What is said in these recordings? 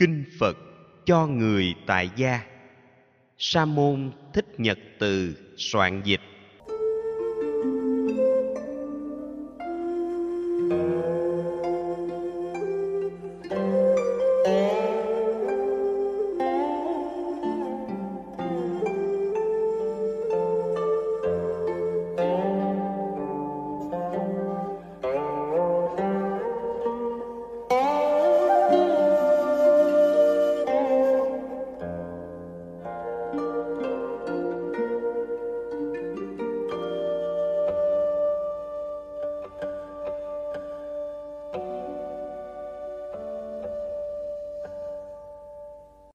Kinh Phật cho người tại gia, Sa Môn Thích Nhật Từ soạn dịch.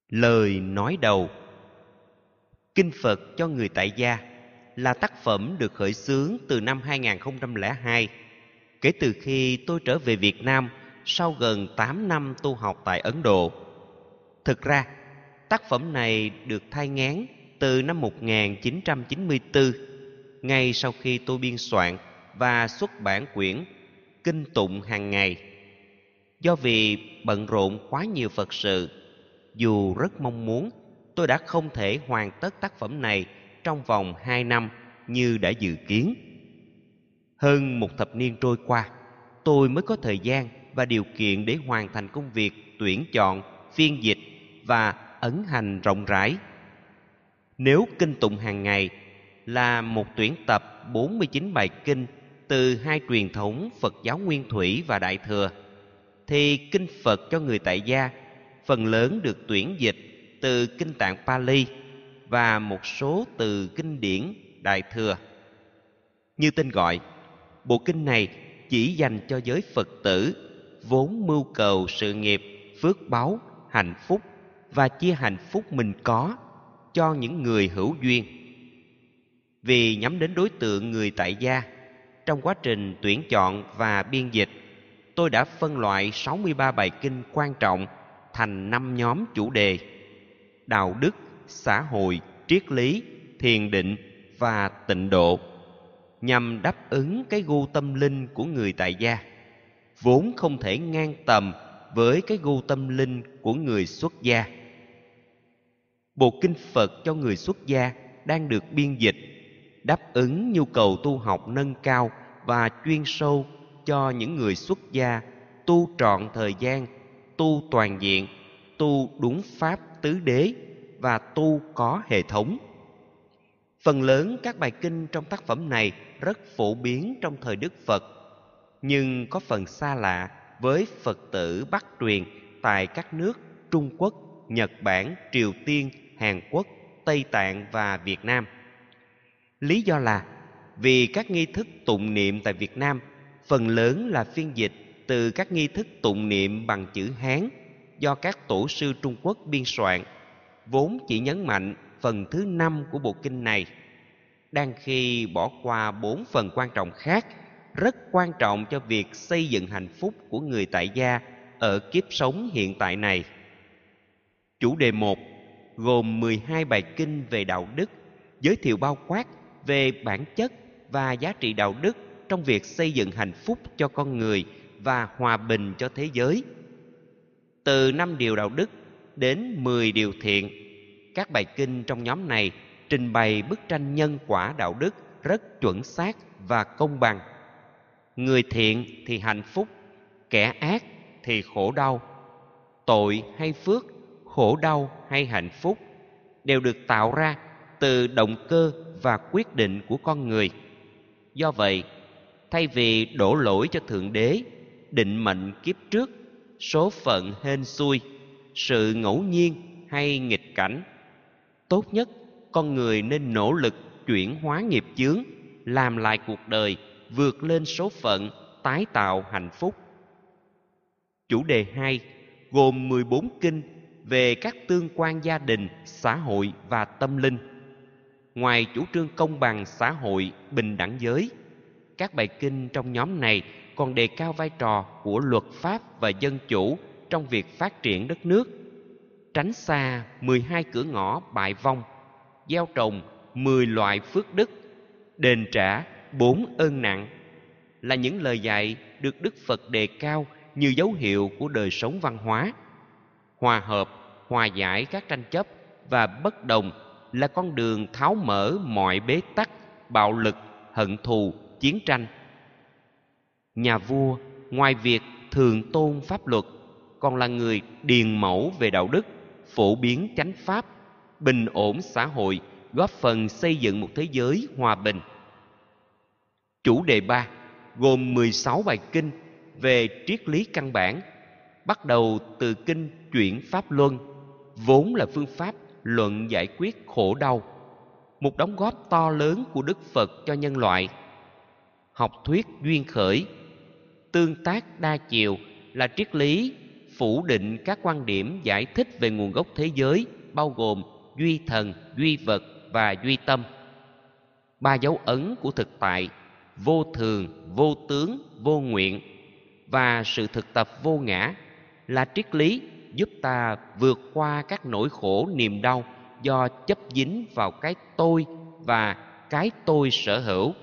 Lời nói đầu. Kinh Phật cho người tại gia là tác phẩm được khởi xướng từ năm 2002, kể từ khi tôi trở về Việt Nam sau gần 8 năm tu học tại Ấn Độ. Thực ra, tác phẩm này được thai ngán từ năm 1994, ngay sau khi tôi biên soạn và xuất bản quyển Kinh Tụng Hàng Ngày. Do vì bận rộn quá nhiều Phật sự, dù rất mong muốn, tôi đã không thể hoàn tất tác phẩm này trong vòng 2 năm như đã dự kiến. Hơn một thập niên trôi qua, tôi mới có thời gian và điều kiện để hoàn thành công việc tuyển chọn, phiên dịch và ấn hành rộng rãi. Nếu Kinh Tụng Hàng Ngày là một tuyển tập 49 bài kinh từ hai truyền thống Phật giáo Nguyên Thủy và Đại Thừa, thì Kinh Phật cho người tại gia phần lớn được tuyển dịch từ Kinh Tạng Pali và một số từ Kinh Điển Đại Thừa. Như tên gọi, bộ kinh này chỉ dành cho giới Phật tử vốn mưu cầu sự nghiệp, phước báu, hạnh phúc và chia hạnh phúc mình có cho những người hữu duyên. Vì nhắm đến đối tượng người tại gia, trong quá trình tuyển chọn và biên dịch, tôi đã phân loại 63 bài kinh quan trọng thành 5 nhóm chủ đề: đạo đức, xã hội, triết lý, thiền định và tịnh độ, nhằm đáp ứng cái gu tâm linh của người tại gia, vốn không thể ngang tầm với cái gu tâm linh của người xuất gia. Bộ Kinh Phật cho người xuất gia đang được biên dịch, đáp ứng nhu cầu tu học nâng cao và chuyên sâu cho những người xuất gia tu trọn thời gian, tu toàn diện, tu đúng pháp tứ đế và tu có hệ thống. Phần lớn các bài kinh trong tác phẩm này rất phổ biến trong thời Đức Phật, nhưng có phần xa lạ với Phật tử Bắc truyền tại các nước Trung Quốc, Nhật Bản, Triều Tiên, Hàn Quốc, Tây Tạng và Việt Nam. Lý do là vì các nghi thức tụng niệm tại Việt Nam phần lớn là phiên dịch từ các nghi thức tụng niệm bằng chữ Hán do các tổ sư Trung Quốc biên soạn, vốn chỉ nhấn mạnh phần thứ 5 của bộ kinh này, đang khi bỏ qua 4 phần quan trọng khác rất quan trọng cho việc xây dựng hạnh phúc của người tại gia ở kiếp sống hiện tại này. Chủ đề 1 gồm 12 bài kinh về đạo đức, giới thiệu bao quát về bản chất và giá trị đạo đức trong việc xây dựng hạnh phúc cho con người và hòa bình cho thế giới. Từ 5 điều đạo đức đến 10 điều thiện, các bài kinh trong nhóm này trình bày bức tranh nhân quả đạo đức rất chuẩn xác và công bằng. Người thiện thì hạnh phúc, kẻ ác thì khổ đau. Tội hay phước, khổ đau hay hạnh phúc đều được tạo ra từ động cơ và quyết định của con người. Do vậy, thay vì đổ lỗi cho Thượng Đế, định mệnh kiếp trước, số phận hên xui, sự ngẫu nhiên hay nghịch cảnh, tốt nhất con người nên nỗ lực chuyển hóa nghiệp chướng, làm lại cuộc đời, vượt lên số phận, tái tạo hạnh phúc. Chủ đề 2 gồm 14 kinh về các tương quan gia đình, xã hội và tâm linh. Ngoài chủ trương công bằng xã hội, bình đẳng giới, các bài kinh trong nhóm này còn đề cao vai trò của luật pháp và dân chủ trong việc phát triển đất nước, tránh xa 12 cửa ngõ bại vong, gieo trồng 10 loại phước đức, đền trả 4 ơn nặng, là những lời dạy được Đức Phật đề cao như dấu hiệu của đời sống văn hóa. hòa hợp, hòa giải các tranh chấp và bất đồng là con đường tháo mở mọi bế tắc, bạo lực, hận thù, chiến tranh. Nhà vua ngoài việc thường tôn pháp luật còn là người điền mẫu về đạo đức, phổ biến chánh pháp, bình ổn xã hội, góp phần xây dựng một thế giới hòa bình. Chủ đề 3 gồm 16 bài kinh về triết lý căn bản, bắt đầu từ kinh Chuyển Pháp Luân, vốn là phương pháp luận giải quyết khổ đau, một đóng góp to lớn của Đức Phật cho nhân loại. Học thuyết duyên khởi, tương tác đa chiều là triết lý phủ định các quan điểm giải thích về nguồn gốc thế giới, bao gồm duy thần, duy vật và duy tâm. Ba dấu ấn của thực tại, vô thường, vô tướng, vô nguyện và sự thực tập vô ngã là triết lý giúp ta vượt qua các nỗi khổ niềm đau do chấp dính vào cái tôi và cái tôi sở hữu.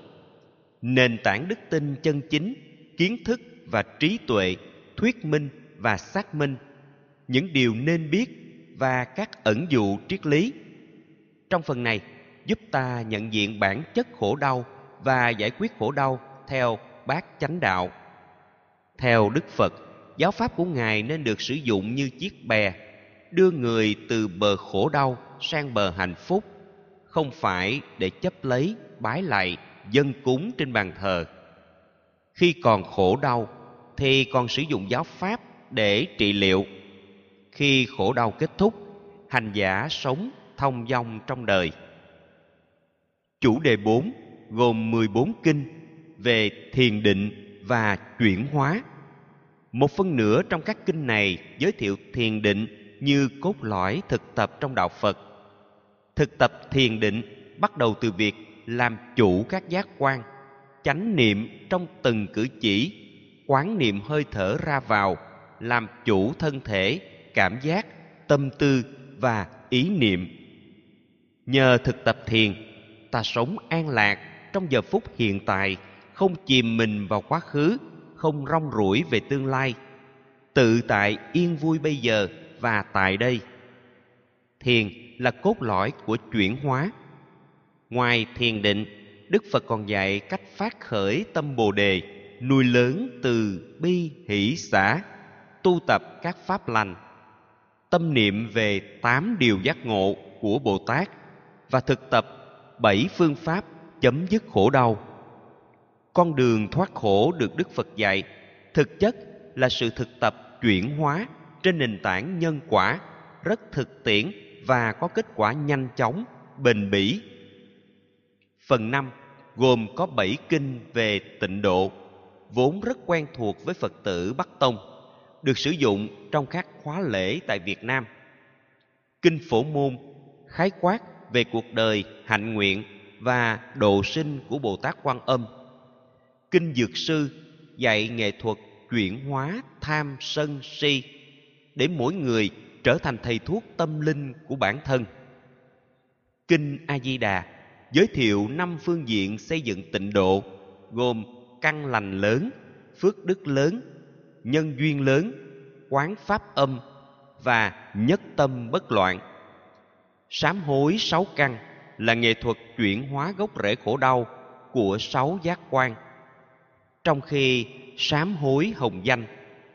Nền tảng đức tin chân chính, kiến thức và trí tuệ, thuyết minh và xác minh những điều nên biết và các ẩn dụ triết lý. Trong phần này giúp ta nhận diện bản chất khổ đau và giải quyết khổ đau theo Bát Chánh Đạo. Theo Đức Phật, giáo pháp của Ngài nên được sử dụng như chiếc bè đưa người từ bờ khổ đau sang bờ hạnh phúc, không phải để chấp lấy, bái lạy, dâng cúng trên bàn thờ. Khi còn khổ đau thì còn sử dụng giáo pháp để trị liệu. Khi khổ đau kết thúc, hành giả sống thông dong trong đời. Chủ đề 4 gồm 14 kinh về thiền định và chuyển hóa. Một phần nửa trong các kinh này giới thiệu thiền định như cốt lõi thực tập trong đạo Phật. Thực tập thiền định bắt đầu từ việc làm chủ các giác quan, chánh niệm trong từng cử chỉ, quán niệm hơi thở ra vào, làm chủ thân thể, cảm giác, tâm tư và ý niệm. Nhờ thực tập thiền, ta sống an lạc trong giờ phút hiện tại, không chìm mình vào quá khứ, không rong ruổi về tương lai, tự tại yên vui bây giờ và tại đây. Thiền là cốt lõi của chuyển hóa. Ngoài thiền định, Đức Phật còn dạy cách phát khởi tâm Bồ Đề, nuôi lớn từ bi hỷ xả, tu tập các pháp lành, tâm niệm về 8 điều giác ngộ của Bồ Tát và thực tập 7 phương pháp chấm dứt khổ đau. Con đường thoát khổ được Đức Phật dạy thực chất là sự thực tập chuyển hóa trên nền tảng nhân quả, rất thực tiễn và có kết quả nhanh chóng, bền bỉ. Phần 5 gồm có 7 kinh về tịnh độ, vốn rất quen thuộc với Phật tử Bắc Tông, được sử dụng trong các khóa lễ tại Việt Nam. Kinh Phổ Môn khái quát về cuộc đời, hạnh nguyện và độ sinh của Bồ Tát Quan Âm. Kinh Dược Sư dạy nghệ thuật chuyển hóa tham sân si để mỗi người trở thành thầy thuốc tâm linh của bản thân. Kinh A Di Đà giới thiệu 5 phương diện xây dựng tịnh độ, gồm căn lành lớn, phước đức lớn, nhân duyên lớn, quán pháp âm và nhất tâm bất loạn. Sám hối 6 căn là nghệ thuật chuyển hóa gốc rễ khổ đau của 6 giác quan, trong khi sám hối hồng danh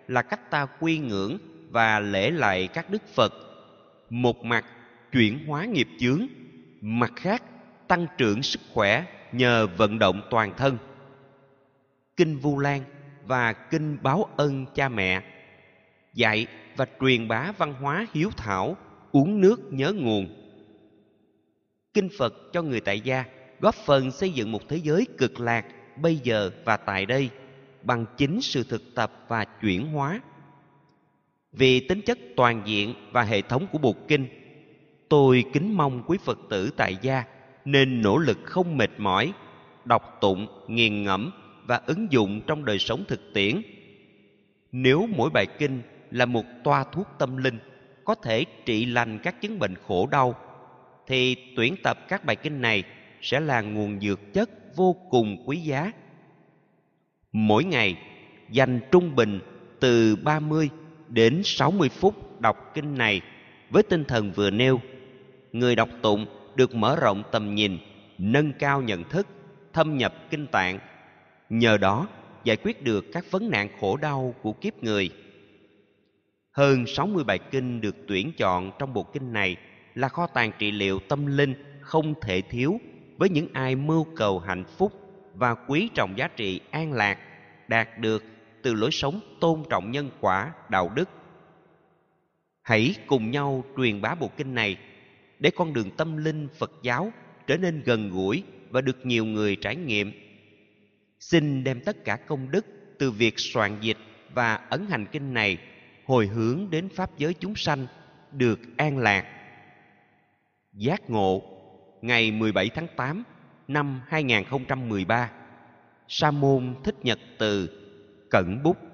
là cách ta quy ngưỡng và lễ lạy các đức Phật, một mặt chuyển hóa nghiệp chướng, mặt khác tăng trưởng sức khỏe nhờ vận động toàn thân. Kinh Vũ Lan và Kinh Báo Ân Cha Mẹ dạy và truyền bá văn hóa hiếu thảo, uống nước nhớ nguồn. Kinh Phật cho người tại gia góp phần xây dựng một thế giới cực lạc bây giờ và tại đây bằng chính sự thực tập và chuyển hóa. Vì tính chất toàn diện và hệ thống của bộ kinh, tôi kính mong quý Phật tử tại gia nên nỗ lực không mệt mỏi, đọc tụng, nghiền ngẫm và ứng dụng trong đời sống thực tiễn. Nếu mỗi bài kinh là một toa thuốc tâm linh có thể trị lành các chứng bệnh khổ đau, thì tuyển tập các bài kinh này sẽ là nguồn dược chất vô cùng quý giá. Mỗi ngày dành trung bình từ 30 đến 60 phút đọc kinh này với tinh thần vừa nêu, người đọc tụng được mở rộng tầm nhìn, nâng cao nhận thức, thâm nhập kinh tạng, nhờ đó giải quyết được các vấn nạn khổ đau của kiếp người. Hơn 60 bài kinh được tuyển chọn trong bộ kinh này là kho tàng trị liệu tâm linh không thể thiếu với những ai mưu cầu hạnh phúc và quý trọng giá trị an lạc đạt được từ lối sống tôn trọng nhân quả, đạo đức. Hãy cùng nhau truyền bá bộ kinh này để con đường tâm linh Phật giáo trở nên gần gũi và được nhiều người trải nghiệm. Xin đem tất cả công đức từ việc soạn dịch và ấn hành kinh này hồi hướng đến pháp giới chúng sanh được an lạc. Giác ngộ ngày 17 tháng 8 năm 2013, Sa Môn Thích Nhật Từ, cẩn bút.